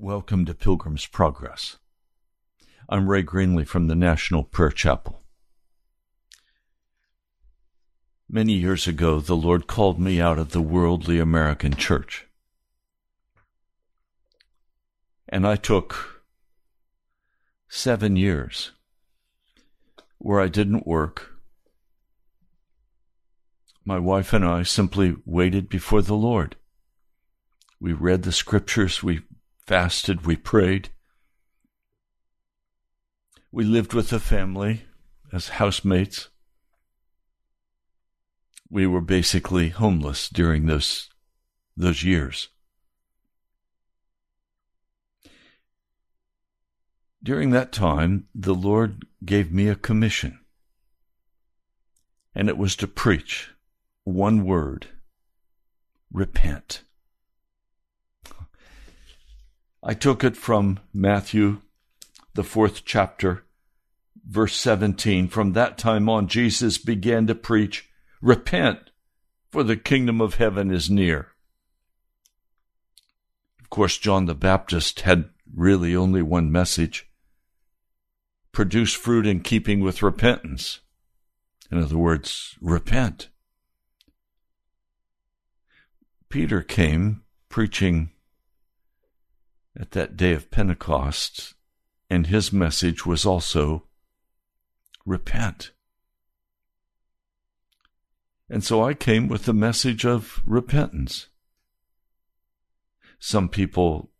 Welcome to Pilgrim's Progress. I'm Ray Greenlee from the National Prayer Chapel. Many years ago, the Lord called me out of the worldly American church. And I took 7 years where I didn't work. My wife and I simply waited before the Lord. We read the scriptures, we fasted, we prayed. We lived with a family as housemates. We were basically homeless during those years. During that time, the Lord gave me a commission, and it was to preach one word: repent. I took it from Matthew, the 4th chapter, verse 17. From that time on, Jesus began to preach, "Repent, for the kingdom of heaven is near." Of course, John the Baptist had really only one message: produce fruit in keeping with repentance. In other words, repent. Peter came preaching at that day of Pentecost, and his message was also repent. And so I came with the message of repentance. Some people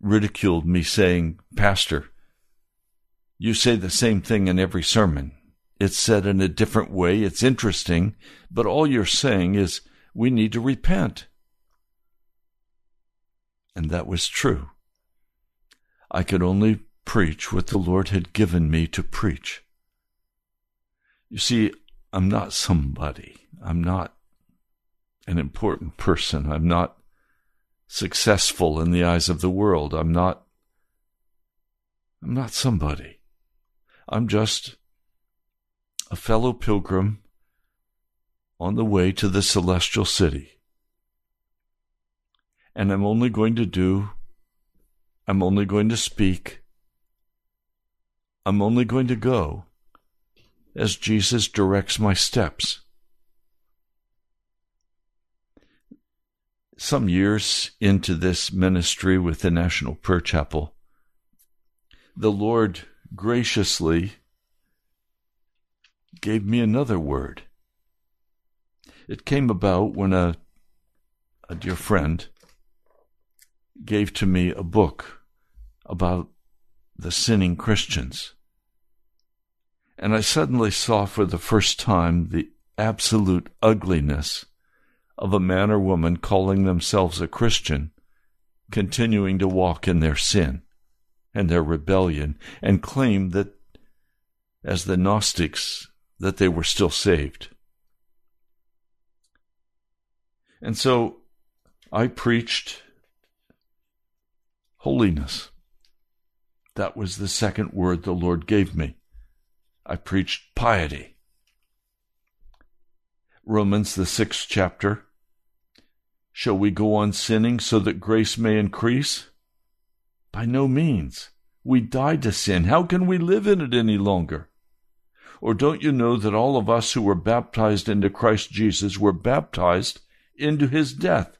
ridiculed me, saying, "Pastor, you say the same thing in every sermon. It's said in a different way. It's interesting, but all you're saying is we need to repent." And that was true. I could only preach what the Lord had given me to preach. You see, I'm not somebody. I'm not an important person. I'm not successful in the eyes of the world. I'm not somebody. I'm just a fellow pilgrim on the way to the celestial city. And I'm only going to speak, I'm only going to go as Jesus directs my steps. Some years into this ministry with the National Prayer Chapel, the Lord graciously gave me another word. It came about when a dear friend gave to me a book about the sinning Christians. And I suddenly saw for the first time the absolute ugliness of a man or woman calling themselves a Christian, continuing to walk in their sin and their rebellion, and claim that, as the Gnostics, that they were still saved. And so I preached holiness. That was the second word the Lord gave me. I preached piety. Romans, the 6th chapter. Shall we go on sinning so that grace may increase? By no means. We died to sin. How can we live in it any longer? Or don't you know that all of us who were baptized into Christ Jesus were baptized into his death?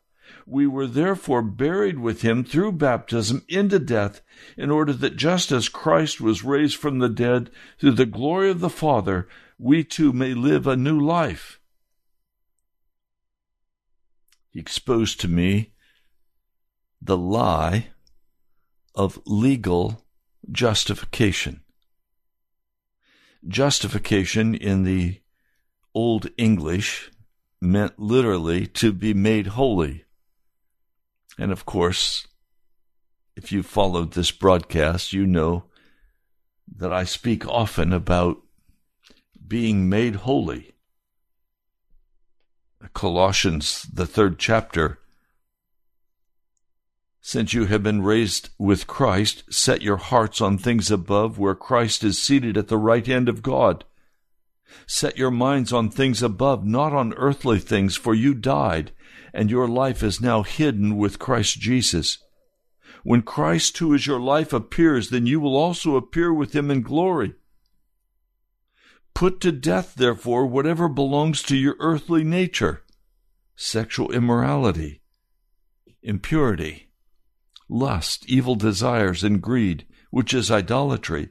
We were therefore buried with him through baptism into death, in order that just as Christ was raised from the dead through the glory of the Father, we too may live a new life. He exposed to me the lie of legal justification. Justification in the Old English meant literally to be made holy. And of course, if you followed this broadcast, you know that I speak often about being made holy. Colossians, the 3rd chapter. Since you have been raised with Christ, set your hearts on things above, where Christ is seated at the right hand of God. Set your minds on things above, not on earthly things, for you died, and your life is now hidden with Christ Jesus. When Christ, who is your life, appears, then you will also appear with him in glory. Put to death, therefore, whatever belongs to your earthly nature: sexual immorality, impurity, lust, evil desires, and greed, which is idolatry.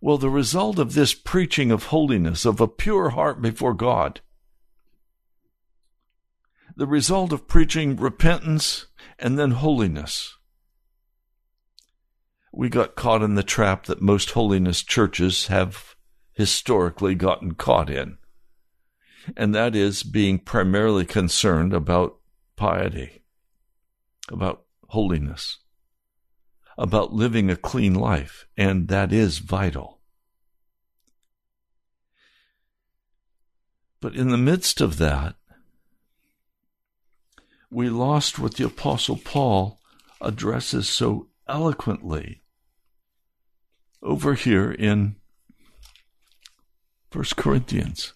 Well, the result of this preaching of holiness, of a pure heart before God, the result of preaching repentance and then holiness, we got caught in the trap that most holiness churches have historically gotten caught in, and that is being primarily concerned about piety, about holiness. about living a clean life, and that is vital. But in the midst of that, we lost what the Apostle Paul addresses so eloquently over here in 1 Corinthians.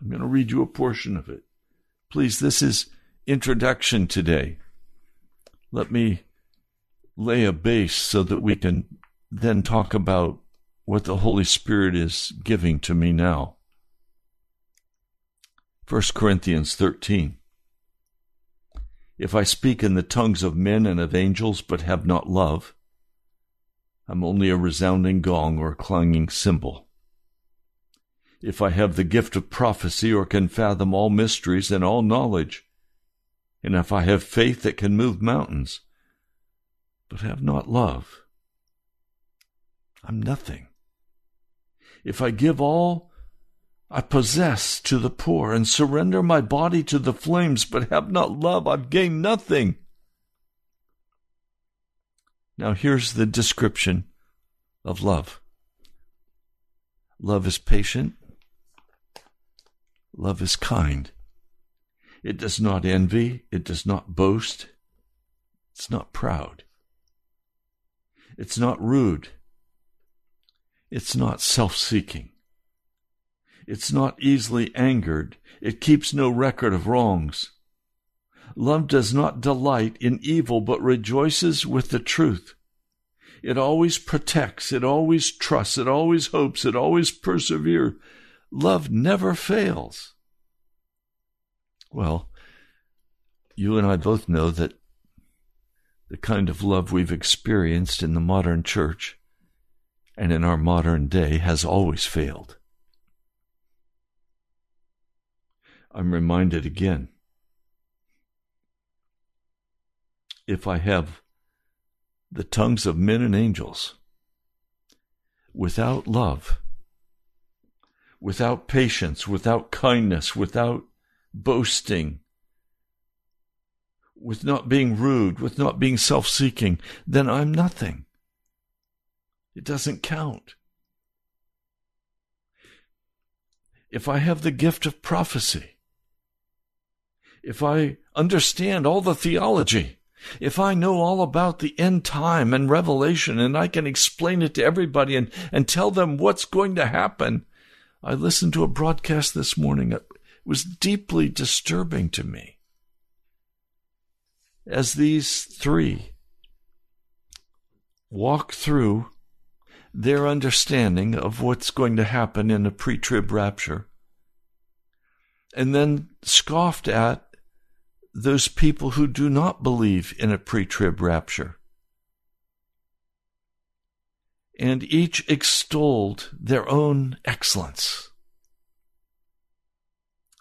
I'm going to read you a portion of it. Please, this is introduction today. Let me lay a base so that we can then talk about what the Holy Spirit is giving to me now. 1 Corinthians 13. If I speak in the tongues of men and of angels, but have not love, I'm only a resounding gong or a clanging cymbal. If I have the gift of prophecy or can fathom all mysteries and all knowledge, and if I have faith that can move mountains, but have not love, I'm nothing. If I give all I possess to the poor and surrender my body to the flames, but have not love, I've gained nothing. Now here's the description of love. Love is patient. Love is kind. It does not envy. It does not boast. It's not proud. It's not rude. It's not self-seeking. It's not easily angered. It keeps no record of wrongs. Love does not delight in evil, but rejoices with the truth. It always protects. It always trusts. It always hopes. It always perseveres. Love never fails. Well, you and I both know that the kind of love we've experienced in the modern church and in our modern day has always failed. I'm reminded again, if I have the tongues of men and angels, without love, without patience, without kindness, without boasting, with not being rude, with not being self-seeking, then I'm nothing. It doesn't count. If I have the gift of prophecy, if I understand all the theology, if I know all about the end time and Revelation, and I can explain it to everybody and tell them what's going to happen. I listened to a broadcast this morning. It was deeply disturbing to me. As these three walk through their understanding of what's going to happen in a pre-trib rapture, and then scoffed at those people who do not believe in a pre-trib rapture. And each extolled their own excellence.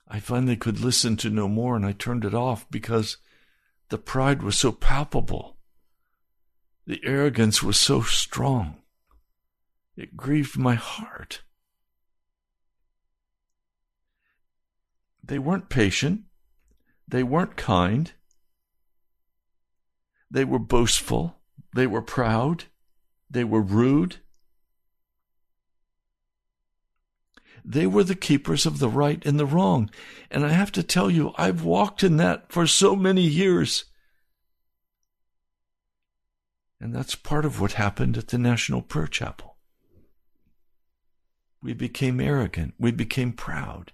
I finally could listen to no more, and I turned it off because the pride was so palpable. The arrogance was so strong. It grieved my heart. They weren't patient. They weren't kind. They were boastful. They were proud. They were rude. They were the keepers of the right and the wrong. And I have to tell you, I've walked in that for so many years. And that's part of what happened at the National Prayer Chapel. We became arrogant. We became proud.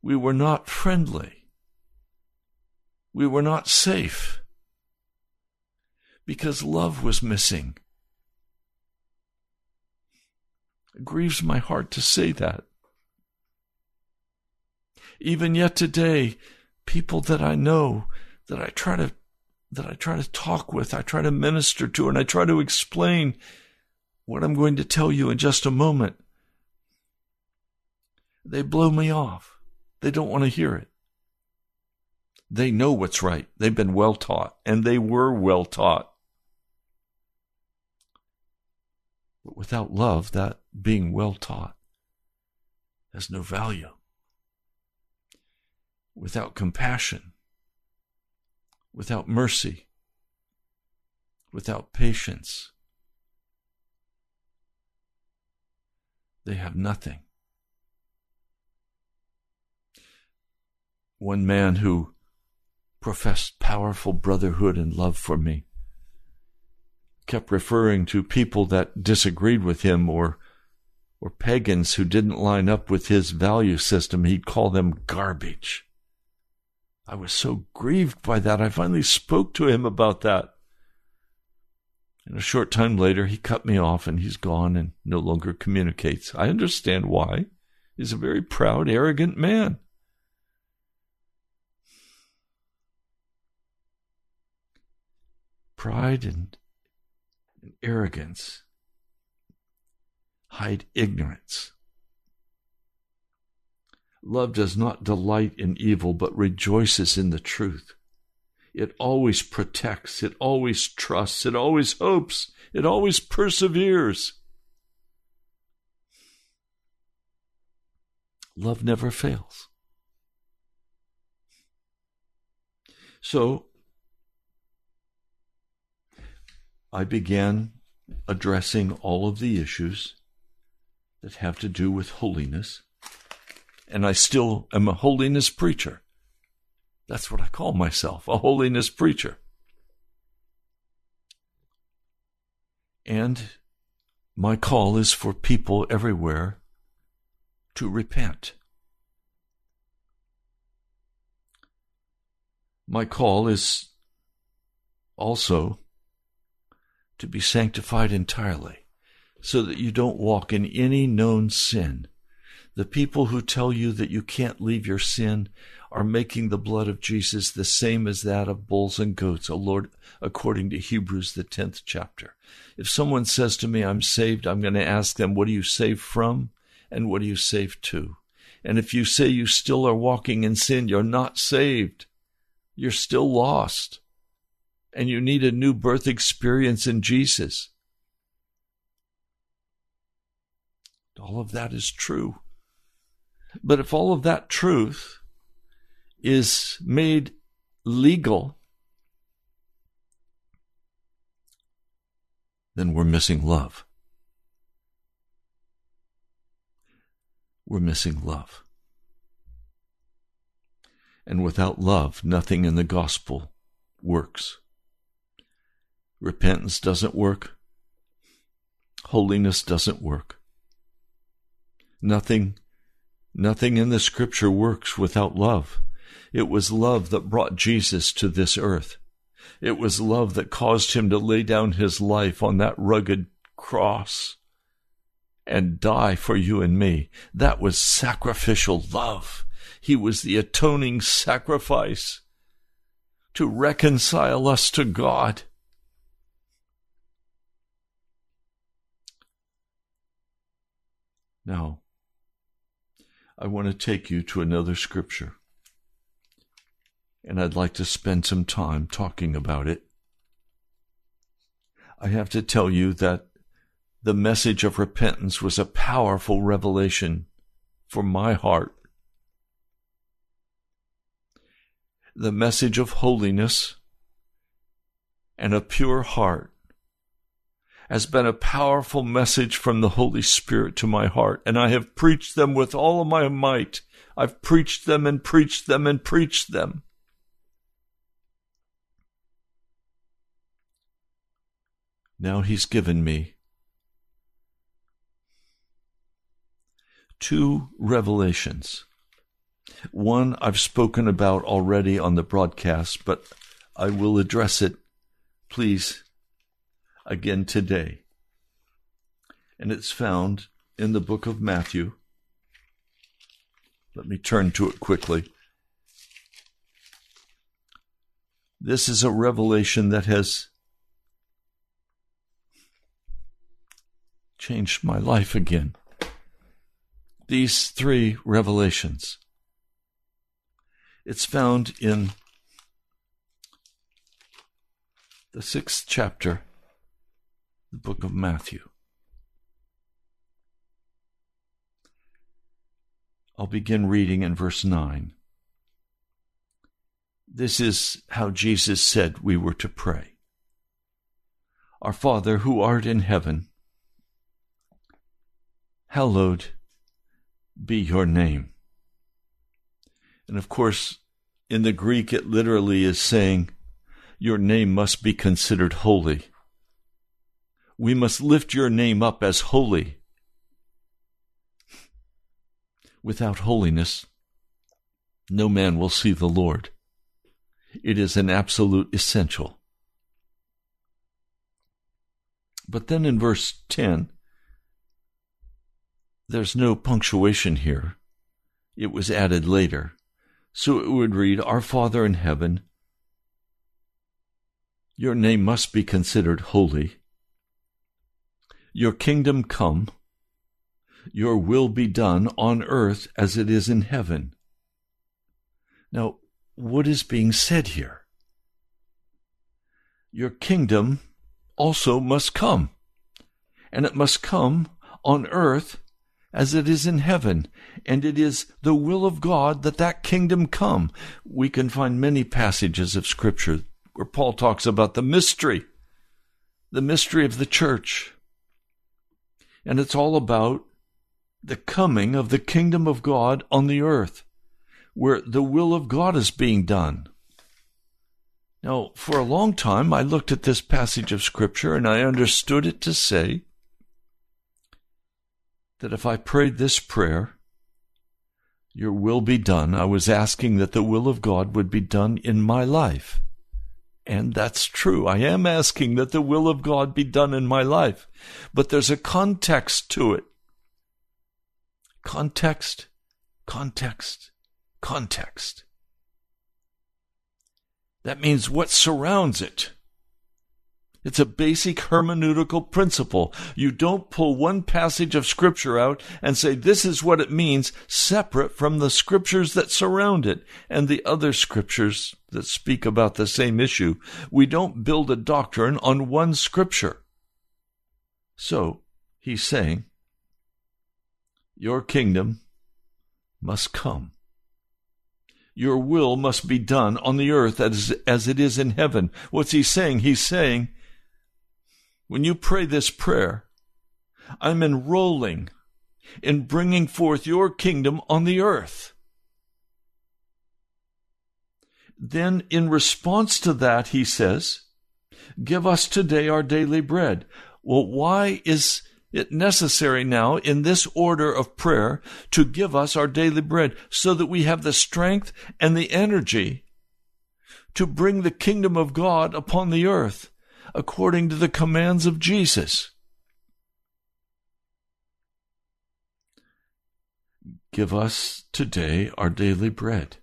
We were not friendly. We were not safe because love was missing. It grieves my heart to say that. Even yet today, people that I know, that I try to talk with, I try to minister to, and I try to explain what I'm going to tell you in just a moment, they blow me off. They don't want to hear it. They know what's right. They've been well taught, and they were well taught. But without love, that being well taught has no value. Without compassion, without mercy, without patience, they have nothing. One man who professed powerful brotherhood and love for me kept referring to people that disagreed with him or pagans who didn't line up with his value system. He'd call them garbage. I was so grieved by that. I finally spoke to him about that. And a short time later, he cut me off, and he's gone and no longer communicates. I understand why. He's a very proud, arrogant man. Pride and arrogance hide ignorance. Love does not delight in evil, but rejoices in the truth. It always protects, it always trusts, it always hopes, it always perseveres. Love never fails. So, I began addressing all of the issues that have to do with holiness, and I still am a holiness preacher. That's what I call myself, a holiness preacher. And my call is for people everywhere to repent. My call is also to be sanctified entirely so that you don't walk in any known sin. The people who tell you that you can't leave your sin are making the blood of Jesus the same as that of bulls and goats, O Lord, according to Hebrews, the 10th chapter. If someone says to me, I'm saved, I'm going to ask them, what are you saved from and what are you saved to? And if you say you still are walking in sin, you're not saved. You're still lost. And you need a new birth experience in Jesus. All of that is true. But if all of that truth is made legal, then we're missing love. We're missing love. And without love, nothing in the gospel works. Repentance doesn't work. Holiness doesn't work. Nothing in the Scripture works without love. It was love that brought Jesus to this earth. It was love that caused him to lay down his life on that rugged cross and die for you and me. That was sacrificial love. He was the atoning sacrifice to reconcile us to God. Now, I want to take you to another scripture, and I'd like to spend some time talking about it. I have to tell you that the message of repentance was a powerful revelation for my heart. The message of holiness and a pure heart has been a powerful message from the Holy Spirit to my heart, and I have preached them with all of my might. I've preached them and preached them and preached them. Now he's given me two revelations. One I've spoken about already on the broadcast, but I will address it, please, again today. And it's found in the book of Matthew. Let me turn to it quickly. This is a revelation that has changed my life again. These three revelations. It's found in the 6th chapter, the book of Matthew. I'll begin reading in verse 9. This is how Jesus said we were to pray. Our Father who art in heaven, hallowed be your name. And of course, in the Greek, it literally is saying, your name must be considered holy. We must lift your name up as holy. Without holiness, no man will see the Lord. It is an absolute essential. But then in verse 10, there's no punctuation here. It was added later. So it would read, Our Father in heaven, your name must be considered holy. Your kingdom come, your will be done on earth as it is in heaven. Now, what is being said here? Your kingdom also must come, and it must come on earth as it is in heaven, and it is the will of God that that kingdom come. We can find many passages of Scripture where Paul talks about the mystery of the church. And it's all about the coming of the kingdom of God on the earth, where the will of God is being done. Now, for a long time, I looked at this passage of Scripture, and I understood it to say that if I prayed this prayer, your will be done, I was asking that the will of God would be done in my life. And that's true. I am asking that the will of God be done in my life. But there's a context to it. Context, context, context. That means what surrounds it. It's a basic hermeneutical principle. You don't pull one passage of Scripture out and say, this is what it means, separate from the Scriptures that surround it and the other Scriptures that speak about the same issue. We don't build a doctrine on one Scripture. So, he's saying, your kingdom must come. Your will must be done on the earth as it is in heaven. What's he saying? He's saying, when you pray this prayer, I'm enrolling in bringing forth your kingdom on the earth. Then in response to that, he says, give us today our daily bread. Well, why is it necessary now in this order of prayer to give us our daily bread so that we have the strength and the energy to bring the kingdom of God upon the earth, according to the commands of Jesus? Give us today our daily bread.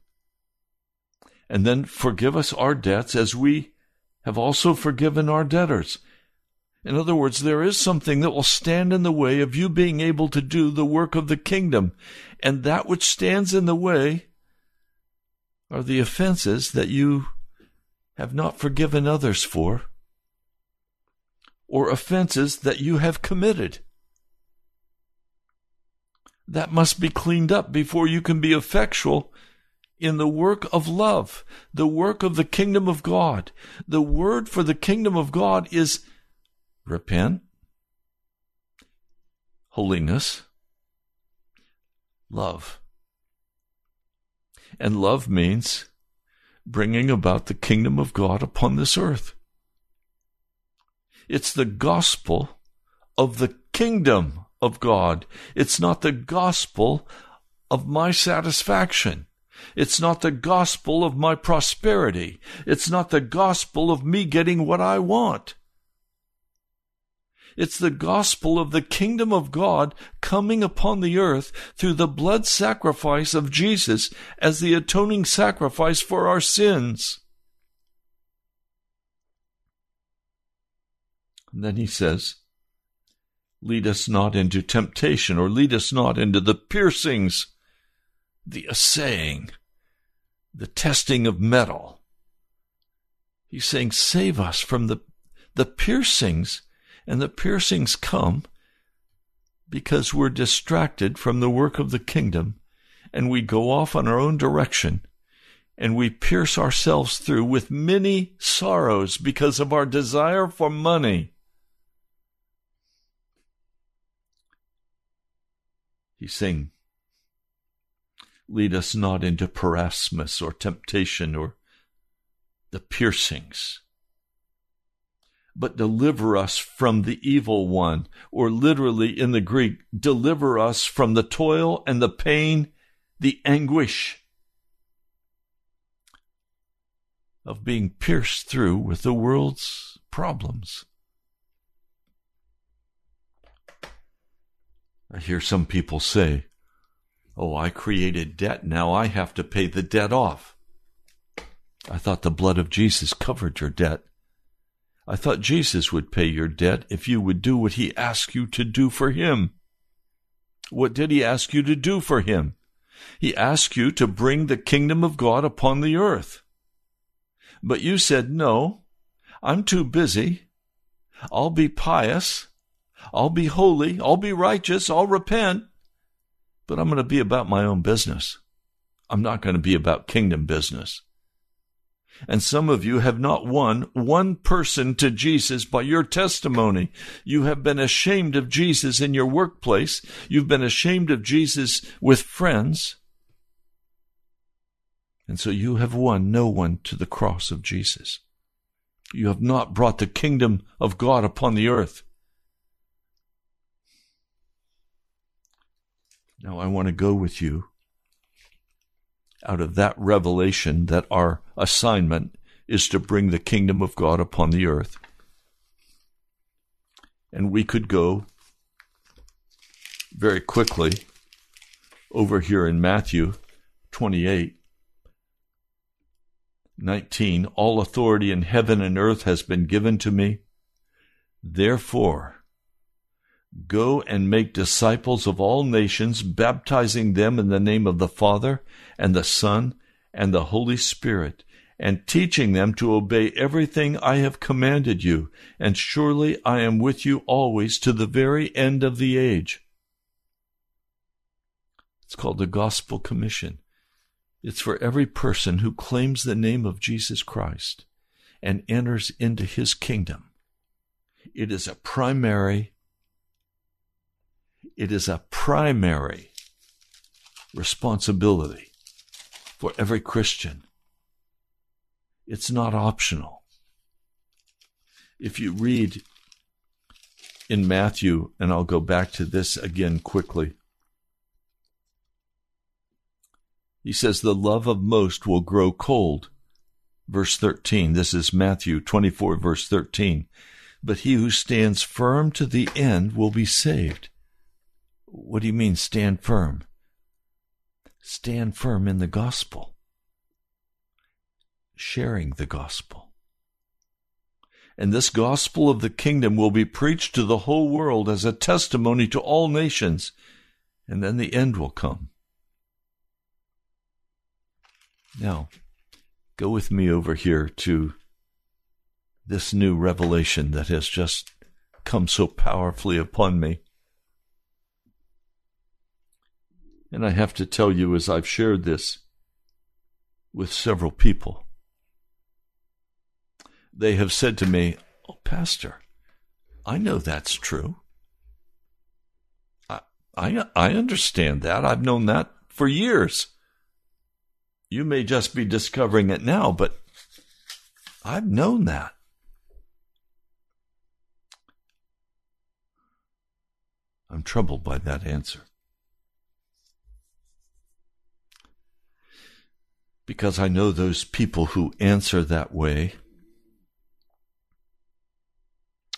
And then forgive us our debts as we have also forgiven our debtors. In other words, there is something that will stand in the way of you being able to do the work of the kingdom. And that which stands in the way are the offenses that you have not forgiven others for, or offenses that you have committed. That must be cleaned up before you can be effectual in the work of love, the work of the kingdom of God. The word for the kingdom of God is repent, holiness, love. And love means bringing about the kingdom of God upon this earth. It's the gospel of the kingdom of God. It's not the gospel of my satisfaction. It's not the gospel of my prosperity. It's not the gospel of me getting what I want. It's the gospel of the kingdom of God coming upon the earth through the blood sacrifice of Jesus as the atoning sacrifice for our sins. And then he says, lead us not into temptation, or lead us not into the piercings, the assaying, the testing of metal. He's saying, save us from the piercings, and the piercings come because we're distracted from the work of the kingdom, and we go off on our own direction, and we pierce ourselves through with many sorrows because of our desire for money. you sing, "Lead us not into parasmus or temptation or the piercings, but deliver us from the evil one," or literally in the Greek, deliver us from the toil and the pain, the anguish of being pierced through with the world's problems. I hear some people say, "Oh, I created debt, now I have to pay the debt off." I thought the blood of Jesus covered your debt. I thought Jesus would pay your debt if you would do what he asked you to do for him. What did he ask you to do for him? He asked you to bring the kingdom of God upon the earth. But you said, "No, I'm too busy. I'll be pious. I'll be holy. I'll be righteous. I'll repent. But I'm going to be about my own business. I'm not going to be about kingdom business." And some of you have not won one person to Jesus by your testimony. You have been ashamed of Jesus in your workplace. You've been ashamed of Jesus with friends. And so you have won no one to the cross of Jesus. You have not brought the kingdom of God upon the earth. Now I want to go with you out of that revelation that our assignment is to bring the kingdom of God upon the earth. And we could go very quickly over here in Matthew 28:19. "All authority in heaven and earth has been given to me. Therefore, go and make disciples of all nations, baptizing them in the name of the Father and the Son and the Holy Spirit, and teaching them to obey everything I have commanded you. And surely I am with you always to the very end of the age." It's called the Gospel Commission. It's for every person who claims the name of Jesus Christ and enters into his kingdom. It is a primary responsibility for every Christian. It's not optional. If you read in Matthew, and I'll go back to this again quickly, he says, "The love of most will grow cold." Verse 13, this is Matthew 24, verse 13. "But he who stands firm to the end will be saved." What do you mean, stand firm? Stand firm in the gospel, sharing the gospel. And this gospel of the kingdom will be preached to the whole world as a testimony to all nations, and then the end will come. Now, go with me over here to this new revelation that has just come so powerfully upon me. And I have to tell you, as I've shared this with several people, they have said to me, "Oh, Pastor, I know that's true. I understand that. I've known that for years. You may just be discovering it now, but I've known that." I'm troubled by that answer, because I know those people who answer that way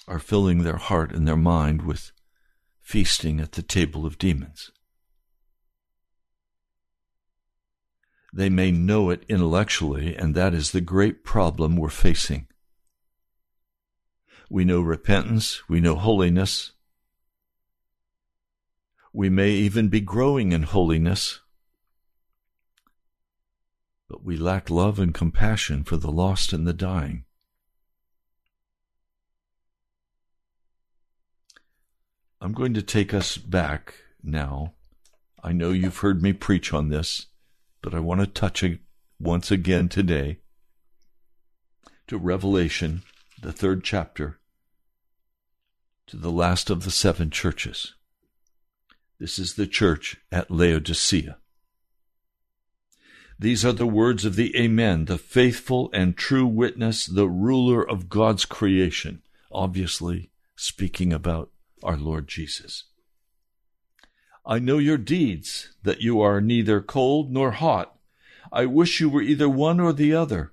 are filling their heart and their mind with feasting at the table of demons. They may know it intellectually, and that is the great problem we're facing. We know repentance, we know holiness. We may even be growing in holiness, but we lack love and compassion for the lost and the dying. I'm going to take us back now. I know you've heard me preach on this, but I want to touch once again today to Revelation, the 3rd chapter, to the last of the 7 churches. This is the church at Laodicea. These are the words of the Amen, the faithful and true witness, the ruler of God's creation, obviously speaking about our Lord Jesus. I know your deeds, that you are neither cold nor hot. I wish you were either one or the other.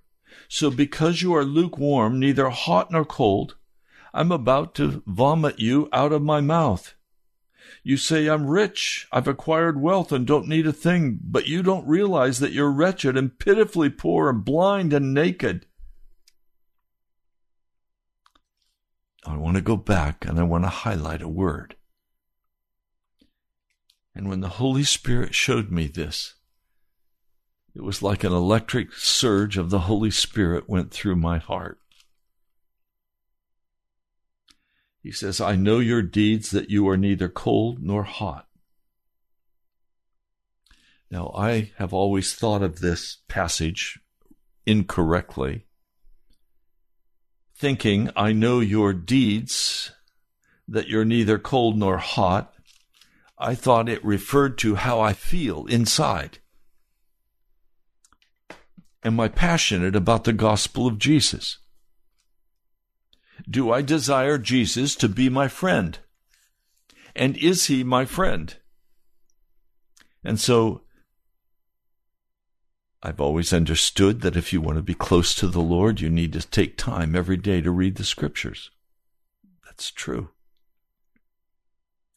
So because you are lukewarm, neither hot nor cold, I'm about to vomit you out of my mouth. You say, I'm rich, I've acquired wealth and don't need a thing, but you don't realize that you're wretched and pitifully poor and blind and naked. I want to go back and I want to highlight a word. And when the Holy Spirit showed me this, it was like an electric surge of the Holy Spirit went through my heart. He says, I know your deeds, that you are neither cold nor hot. Now, I have always thought of this passage incorrectly, thinking, I know your deeds, that you're neither cold nor hot. I thought it referred to how I feel inside. Am I passionate about the gospel of Jesus? Do I desire Jesus to be my friend? And is he my friend? And so, I've always understood that if you want to be close to the Lord, you need to take time every day to read the Scriptures. That's true.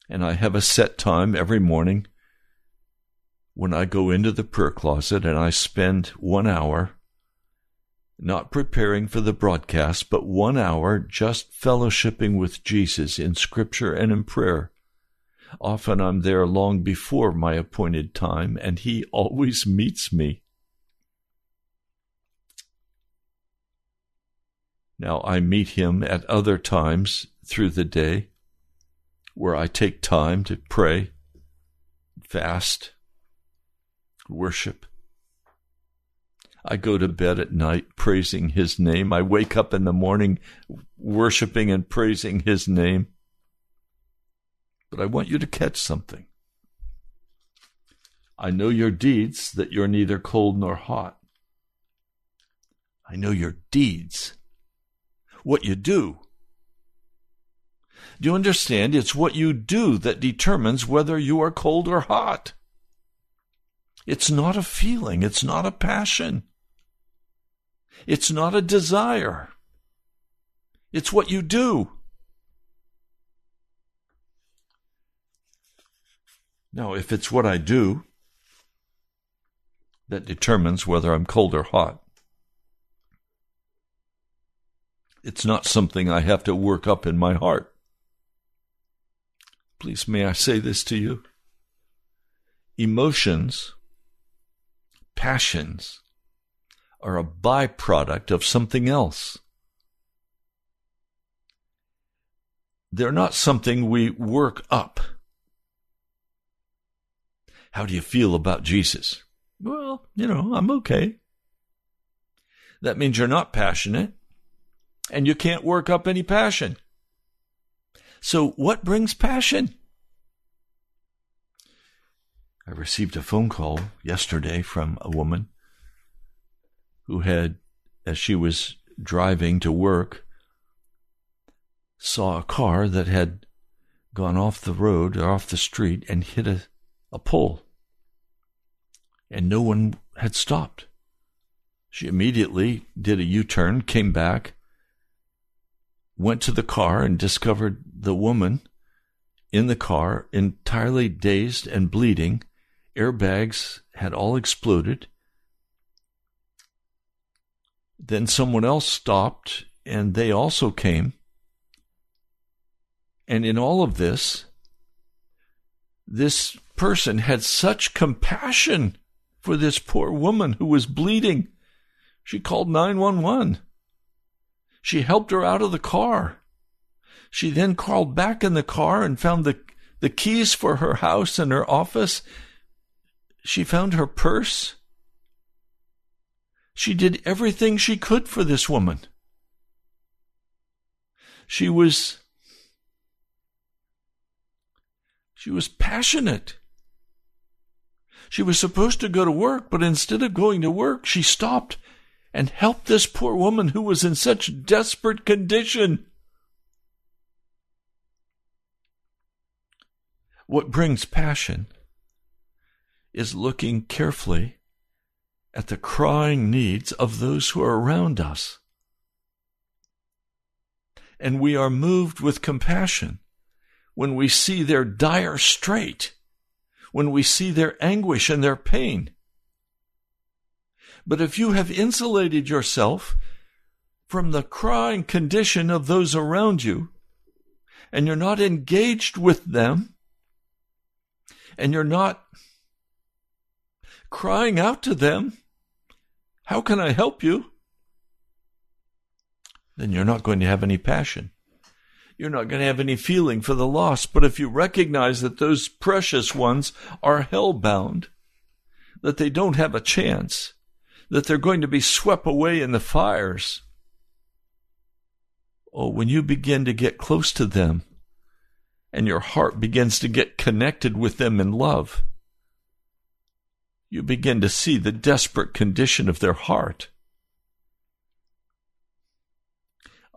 And I have a set time every morning when I go into the prayer closet and I spend 1 hour not preparing for the broadcast, but 1 hour just fellowshipping with Jesus in Scripture and in prayer. Often I'm there long before my appointed time, and he always meets me. Now, I meet him at other times through the day where I take time to pray, fast, worship. I go to bed at night praising his name. I wake up in the morning worshiping and praising his name. But I want you to catch something. I know your deeds, that you're neither cold nor hot. I know your deeds. What you do. Do you understand? It's what you do that determines whether you are cold or hot. It's not a feeling. It's not a passion. It's not a desire. It's what you do. Now, if it's what I do that determines whether I'm cold or hot, it's not something I have to work up in my heart. Please, may I say this to you? Emotions, passions, are a byproduct of something else. They're not something we work up. How do you feel about Jesus? Well, I'm okay. That means you're not passionate, and you can't work up any passion. So what brings passion? I received a phone call yesterday from a woman who had, as she was driving to work, saw a car that had gone off the road or off the street and hit a pole. And no one had stopped. She immediately did a U-turn, came back, went to the car and discovered the woman in the car, entirely dazed and bleeding. Airbags had all exploded. Then someone else stopped, and they also came. And in all of this, this person had such compassion for this poor woman who was bleeding. She called 911. She helped her out of the car. She then crawled back in the car and found the keys for her house and her office. She found her purse. She did everything she could for this woman. She was passionate. She was supposed to go to work, but instead of going to work, she stopped and helped this poor woman who was in such desperate condition. What brings passion is looking carefully at the crying needs of those who are around us. And we are moved with compassion when we see their dire strait, when we see their anguish and their pain. But if you have insulated yourself from the crying condition of those around you, and you're not engaged with them, and you're not crying out to them, "How can I help you?" then you're not going to have any passion. You're not going to have any feeling for the lost. But if you recognize that those precious ones are hell-bound, that they don't have a chance, that they're going to be swept away in the fires, oh, when you begin to get close to them and your heart begins to get connected with them in love, you begin to see the desperate condition of their heart.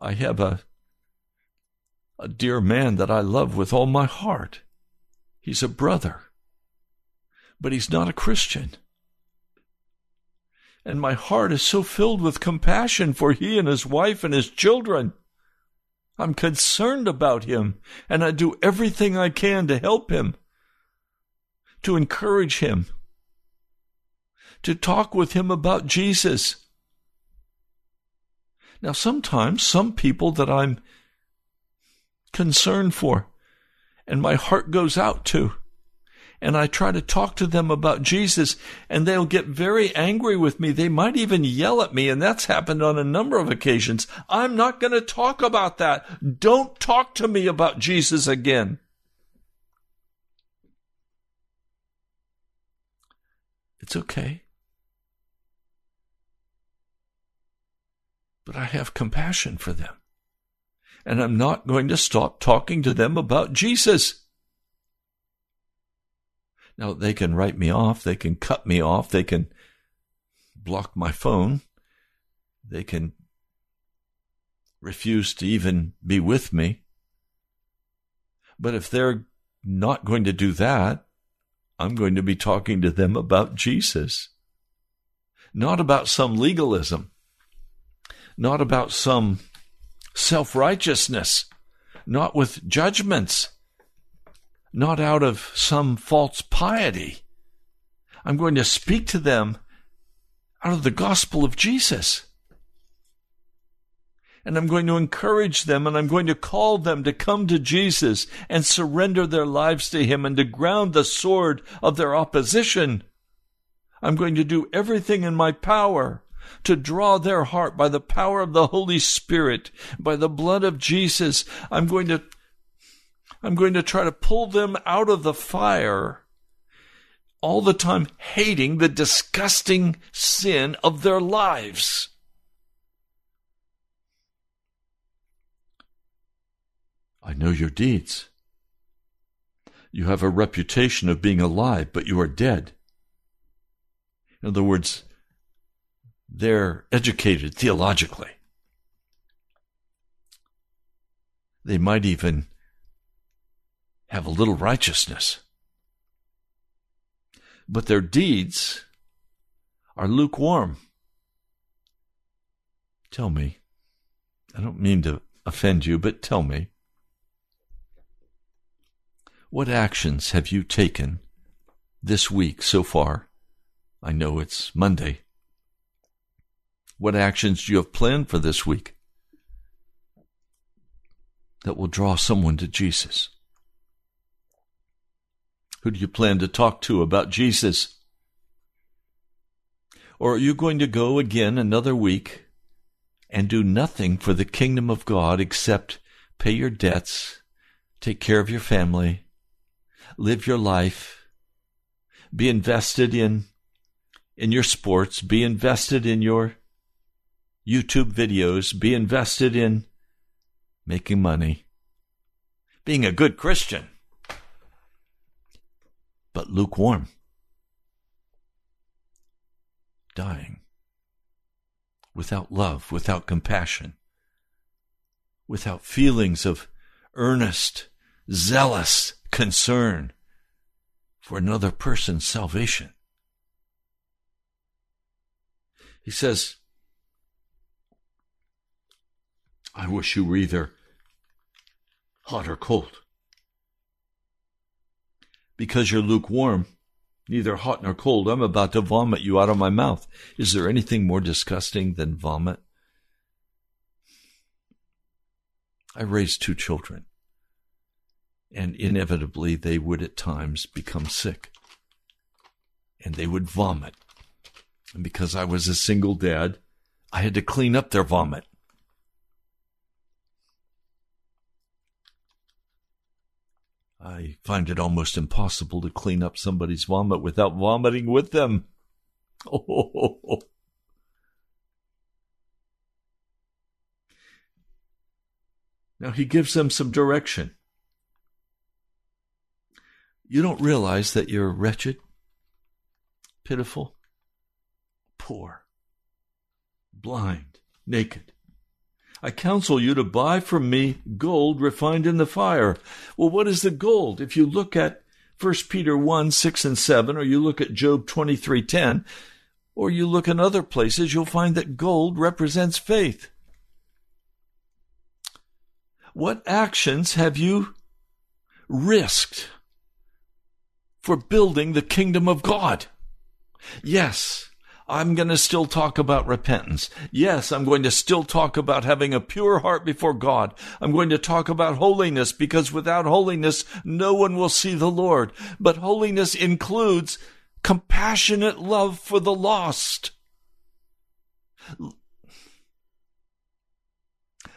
I have a dear man that I love with all my heart. He's a brother, but he's not a Christian. And my heart is so filled with compassion for he and his wife and his children. I'm concerned about him, and I do everything I can to help him, to encourage him, to talk with him about Jesus. Now, sometimes some people that I'm concerned for and my heart goes out to, and I try to talk to them about Jesus, and they'll get very angry with me. They might even yell at me, and that's happened on a number of occasions. "I'm not going to talk about that. Don't talk to me about Jesus again." It's okay. But I have compassion for them, and I'm not going to stop talking to them about Jesus. Now, they can write me off, they can cut me off, they can block my phone, they can refuse to even be with me. But if they're not going to do that, I'm going to be talking to them about Jesus, not about some legalism, not about some self-righteousness, not with judgments, not out of some false piety. I'm going to speak to them out of the gospel of Jesus. And I'm going to encourage them, and I'm going to call them to come to Jesus and surrender their lives to him and to ground the sword of their opposition. I'm going to do everything in my power to draw their heart by the power of the Holy Spirit, by the blood of Jesus. I'm going to try to pull them out of the fire, all the time hating the disgusting sin of their lives. I know your deeds. You have a reputation of being alive, but you are dead. In other words, they're educated theologically. They might even have a little righteousness. But their deeds are lukewarm. Tell me, I don't mean to offend you, but tell me, what actions have you taken this week so far? I know it's Monday. What actions do you have planned for this week that will draw someone to Jesus? Who do you plan to talk to about Jesus? Or are you going to go again another week and do nothing for the kingdom of God except pay your debts, take care of your family, live your life, be invested in your sports, be invested in your YouTube videos, be invested in making money, being a good Christian, but lukewarm, dying, without love, without compassion, without feelings of earnest, zealous concern for another person's salvation. He says, I wish you were either hot or cold. Because you're lukewarm, neither hot nor cold, I'm about to vomit you out of my mouth. Is there anything more disgusting than vomit? I raised 2 children, and inevitably they would at times become sick, and they would vomit. And because I was a single dad, I had to clean up their vomit. I find it almost impossible to clean up somebody's vomit without vomiting with them. Oh. Now he gives them some direction. You don't realize that you're wretched, pitiful, poor, blind, naked. I counsel you to buy from me gold refined in the fire. Well, what is the gold? If you look at 1 Peter 1, 6 and 7, or you look at Job 23:10, or you look in other places, you'll find that gold represents faith. What actions have you risked for building the kingdom of God? Yes, I'm going to still talk about repentance. Yes, I'm going to still talk about having a pure heart before God. I'm going to talk about holiness, because without holiness, no one will see the Lord. But holiness includes compassionate love for the lost.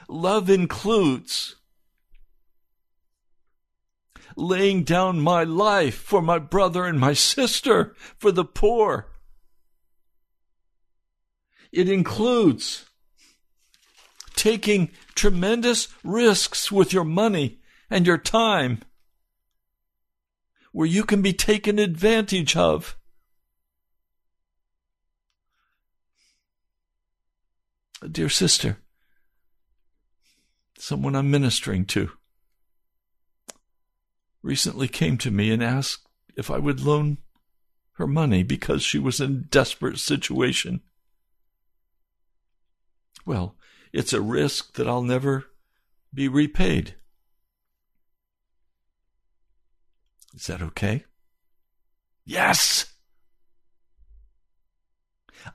Love includes laying down my life for my brother and my sister, for the poor. It includes taking tremendous risks with your money and your time, where you can be taken advantage of. A dear sister, someone I'm ministering to, recently came to me and asked if I would loan her money because she was in a desperate situation. Well, it's a risk that I'll never be repaid. Is that okay? Yes!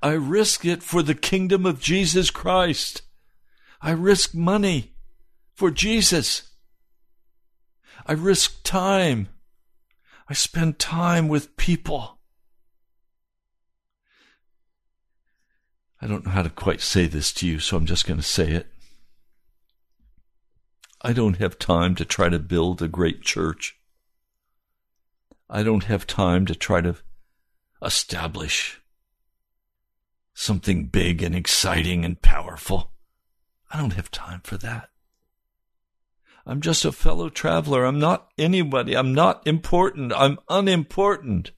I risk it for the kingdom of Jesus Christ. I risk money for Jesus. I risk time. I spend time with people. I don't know how to quite say this to you, so I'm just going to say it. I don't have time to try to build a great church. I don't have time to try to establish something big and exciting and powerful. I don't have time for that. I'm just a fellow traveler. I'm not anybody. I'm not important. I'm unimportant.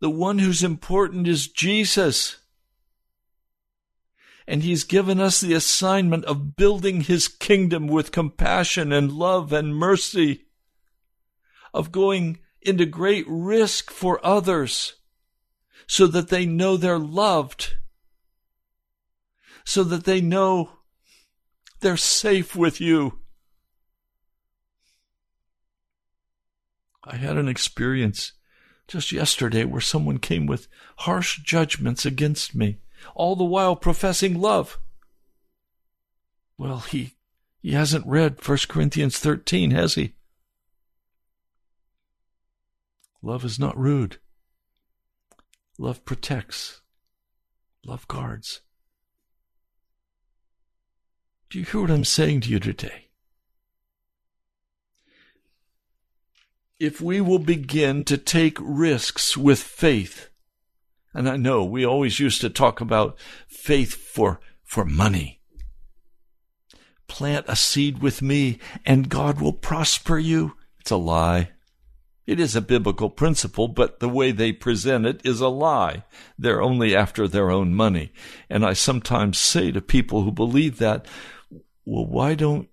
The one who's important is Jesus. And he's given us the assignment of building his kingdom with compassion and love and mercy, of going into great risk for others so that they know they're loved, so that they know they're safe with you. I had an experience just yesterday where someone came with harsh judgments against me, all the while professing love. Well, he hasn't read 1 Corinthians 13, has he? Love is not rude. Love protects. Love guards. Do you hear what I'm saying to you today? If we will begin to take risks with faith, and I know we always used to talk about faith for money. Plant a seed with me and God will prosper you. It's a lie. It is a biblical principle, but the way they present it is a lie. They're only after their own money. And I sometimes say to people who believe that, well, why don't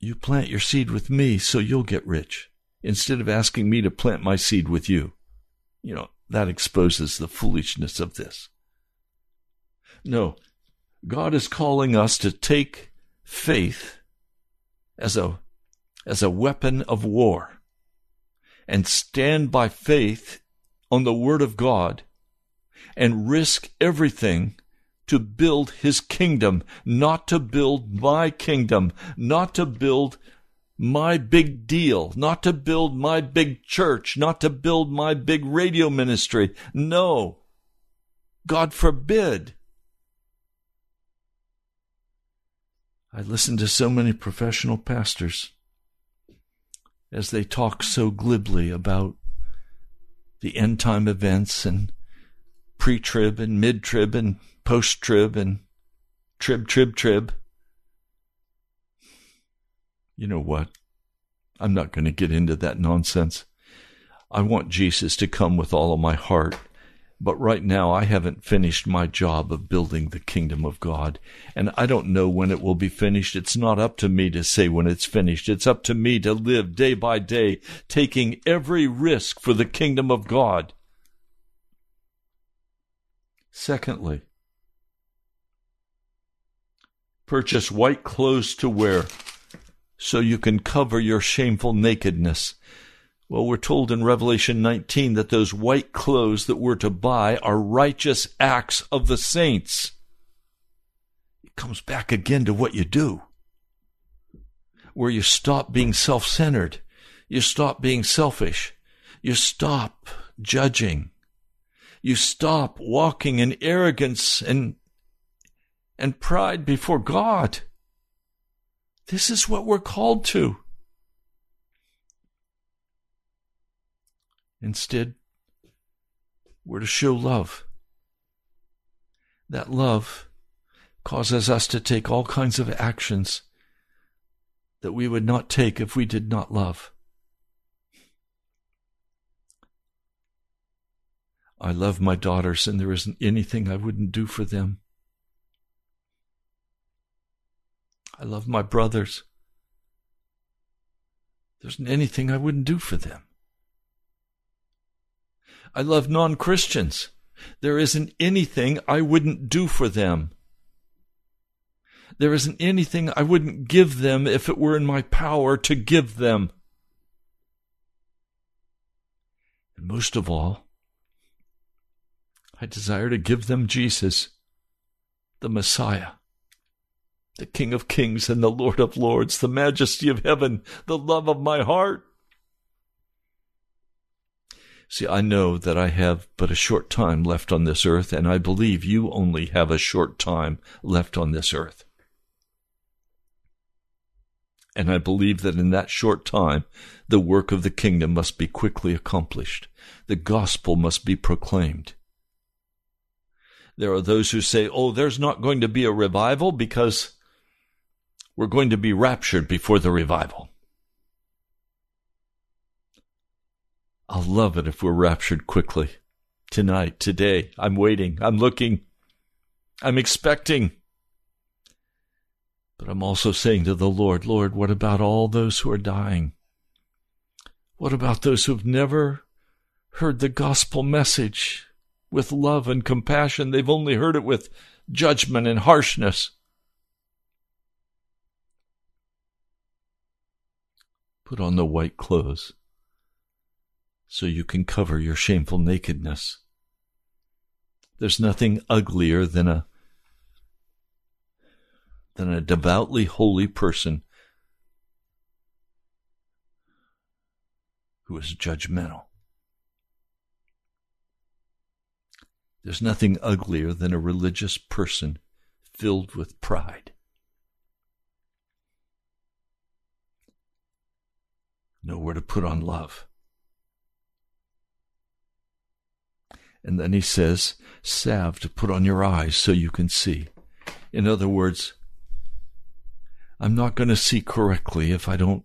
you plant your seed with me so you'll get rich, instead of asking me to plant my seed with you? You know, that exposes the foolishness of this. No, God is calling us to take faith as a weapon of war, and stand by faith on the Word of God, and risk everything to build His kingdom, not to build my kingdom, not to build my big deal, not to build my big church, not to build my big radio ministry. No, God forbid. I listen to so many professional pastors as they talk so glibly about the end-time events and pre-trib and mid-trib and post-trib and trib. You know what? I'm not going to get into that nonsense. I want Jesus to come with all of my heart, but right now I haven't finished my job of building the kingdom of God, and I don't know when it will be finished. It's not up to me to say when it's finished. It's up to me to live day by day, taking every risk for the kingdom of God. Secondly, purchase white clothes to wear so you can cover your shameful nakedness. Well, we're told in Revelation 19 that those white clothes that we're to buy are righteous acts of the saints. It comes back again to what you do, where you stop being self-centered, you stop being selfish, you stop judging, you stop walking in arrogance and pride before God. This is what we're called to. Instead, we're to show love. That love causes us to take all kinds of actions that we would not take if we did not love. I love my daughters, and there isn't anything I wouldn't do for them. I love my brothers. There isn't anything I wouldn't do for them. I love non-Christians. There isn't anything I wouldn't do for them. There isn't anything I wouldn't give them if it were in my power to give them. And most of all, I desire to give them Jesus, the Messiah, the King of Kings and the Lord of Lords, the majesty of heaven, the love of my heart. See, I know that I have but a short time left on this earth, and I believe you only have a short time left on this earth. And I believe that in that short time, the work of the kingdom must be quickly accomplished. The gospel must be proclaimed. There are those who say, oh, there's not going to be a revival because we're going to be raptured before the revival. I'll love it if we're raptured quickly. Tonight, today, I'm waiting, I'm looking, I'm expecting. But I'm also saying to the Lord, Lord, what about all those who are dying? What about those who've never heard the gospel message with love and compassion? They've only heard it with judgment and harshness. Put on the white clothes so you can cover your shameful nakedness. There's nothing uglier than a devoutly holy person who is judgmental. There's nothing uglier than a religious person filled with pride. Nowhere to put on love. And then he says, salve to put on your eyes so you can see. In other words, I'm not going to see correctly if I don't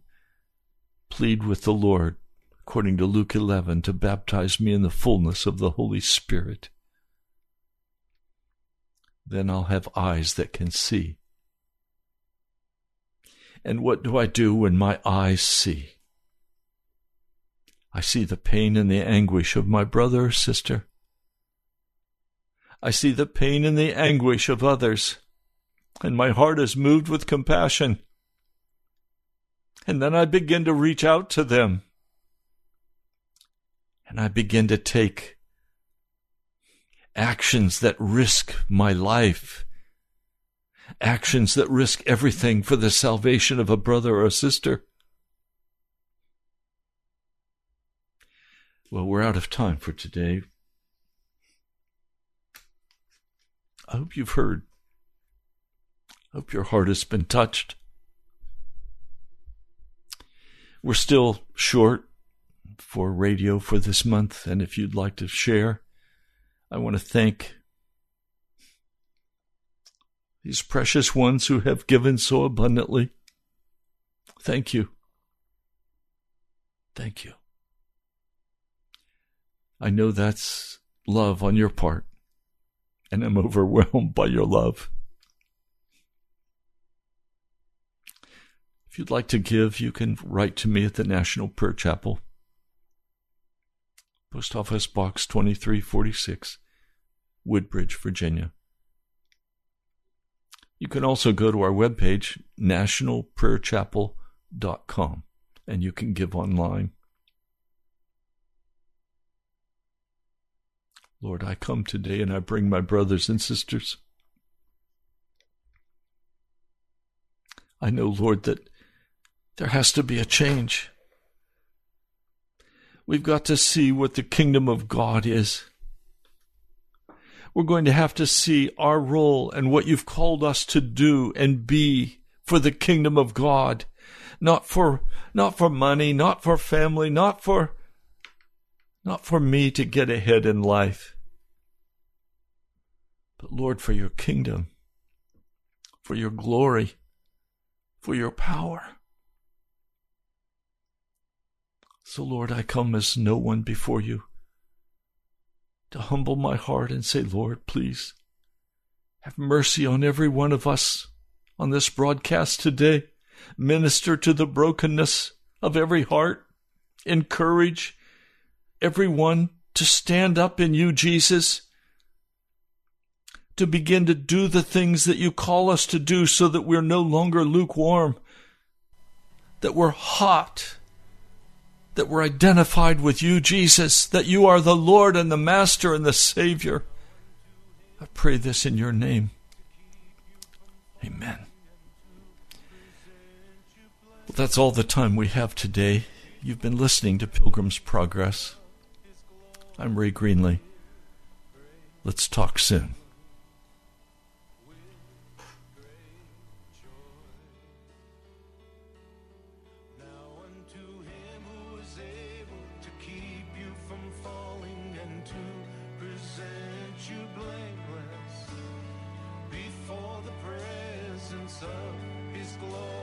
plead with the Lord according to Luke 11, to baptize me in the fullness of the Holy Spirit. Then I'll have eyes that can see. And what do I do when my eyes see? I see the pain and the anguish of my brother or sister. I see the pain and the anguish of others, and my heart is moved with compassion. And then I begin to reach out to them, and I begin to take actions that risk my life, actions that risk everything for the salvation of a brother or a sister. Well, we're out of time for today. I hope you've heard. I hope your heart has been touched. We're still short for radio for this month, and if you'd like to share, I want to thank these precious ones who have given so abundantly. Thank you. Thank you. I know that's love on your part, and I'm overwhelmed by your love. If you'd like to give, you can write to me at the National Prayer Chapel, Post Office Box 2346, Woodbridge, Virginia. You can also go to our webpage, nationalprayerchapel.com, and you can give online. Lord, I come today and I bring my brothers and sisters. I know, Lord, that there has to be a change. We've got to see what the kingdom of God is. We're going to have to see our role and what you've called us to do and be for the kingdom of God, not for money, not for family, not for me to get ahead in life, but Lord, for your kingdom, for your glory, for your power. So Lord, I come as no one before you to humble my heart and say, Lord, please have mercy on every one of us on this broadcast today. Minister to the brokenness of every heart. Encourage everyone to stand up in you, Jesus, to begin to do the things that you call us to do so that we're no longer lukewarm, that we're hot, that we're identified with you, Jesus, that you are the Lord and the Master and the Savior. I pray this in your name. Amen. Well, that's all the time we have today. You've been listening to Pilgrim's Progress. I'm Ray Greenlee. Let's talk soon. Of his glory.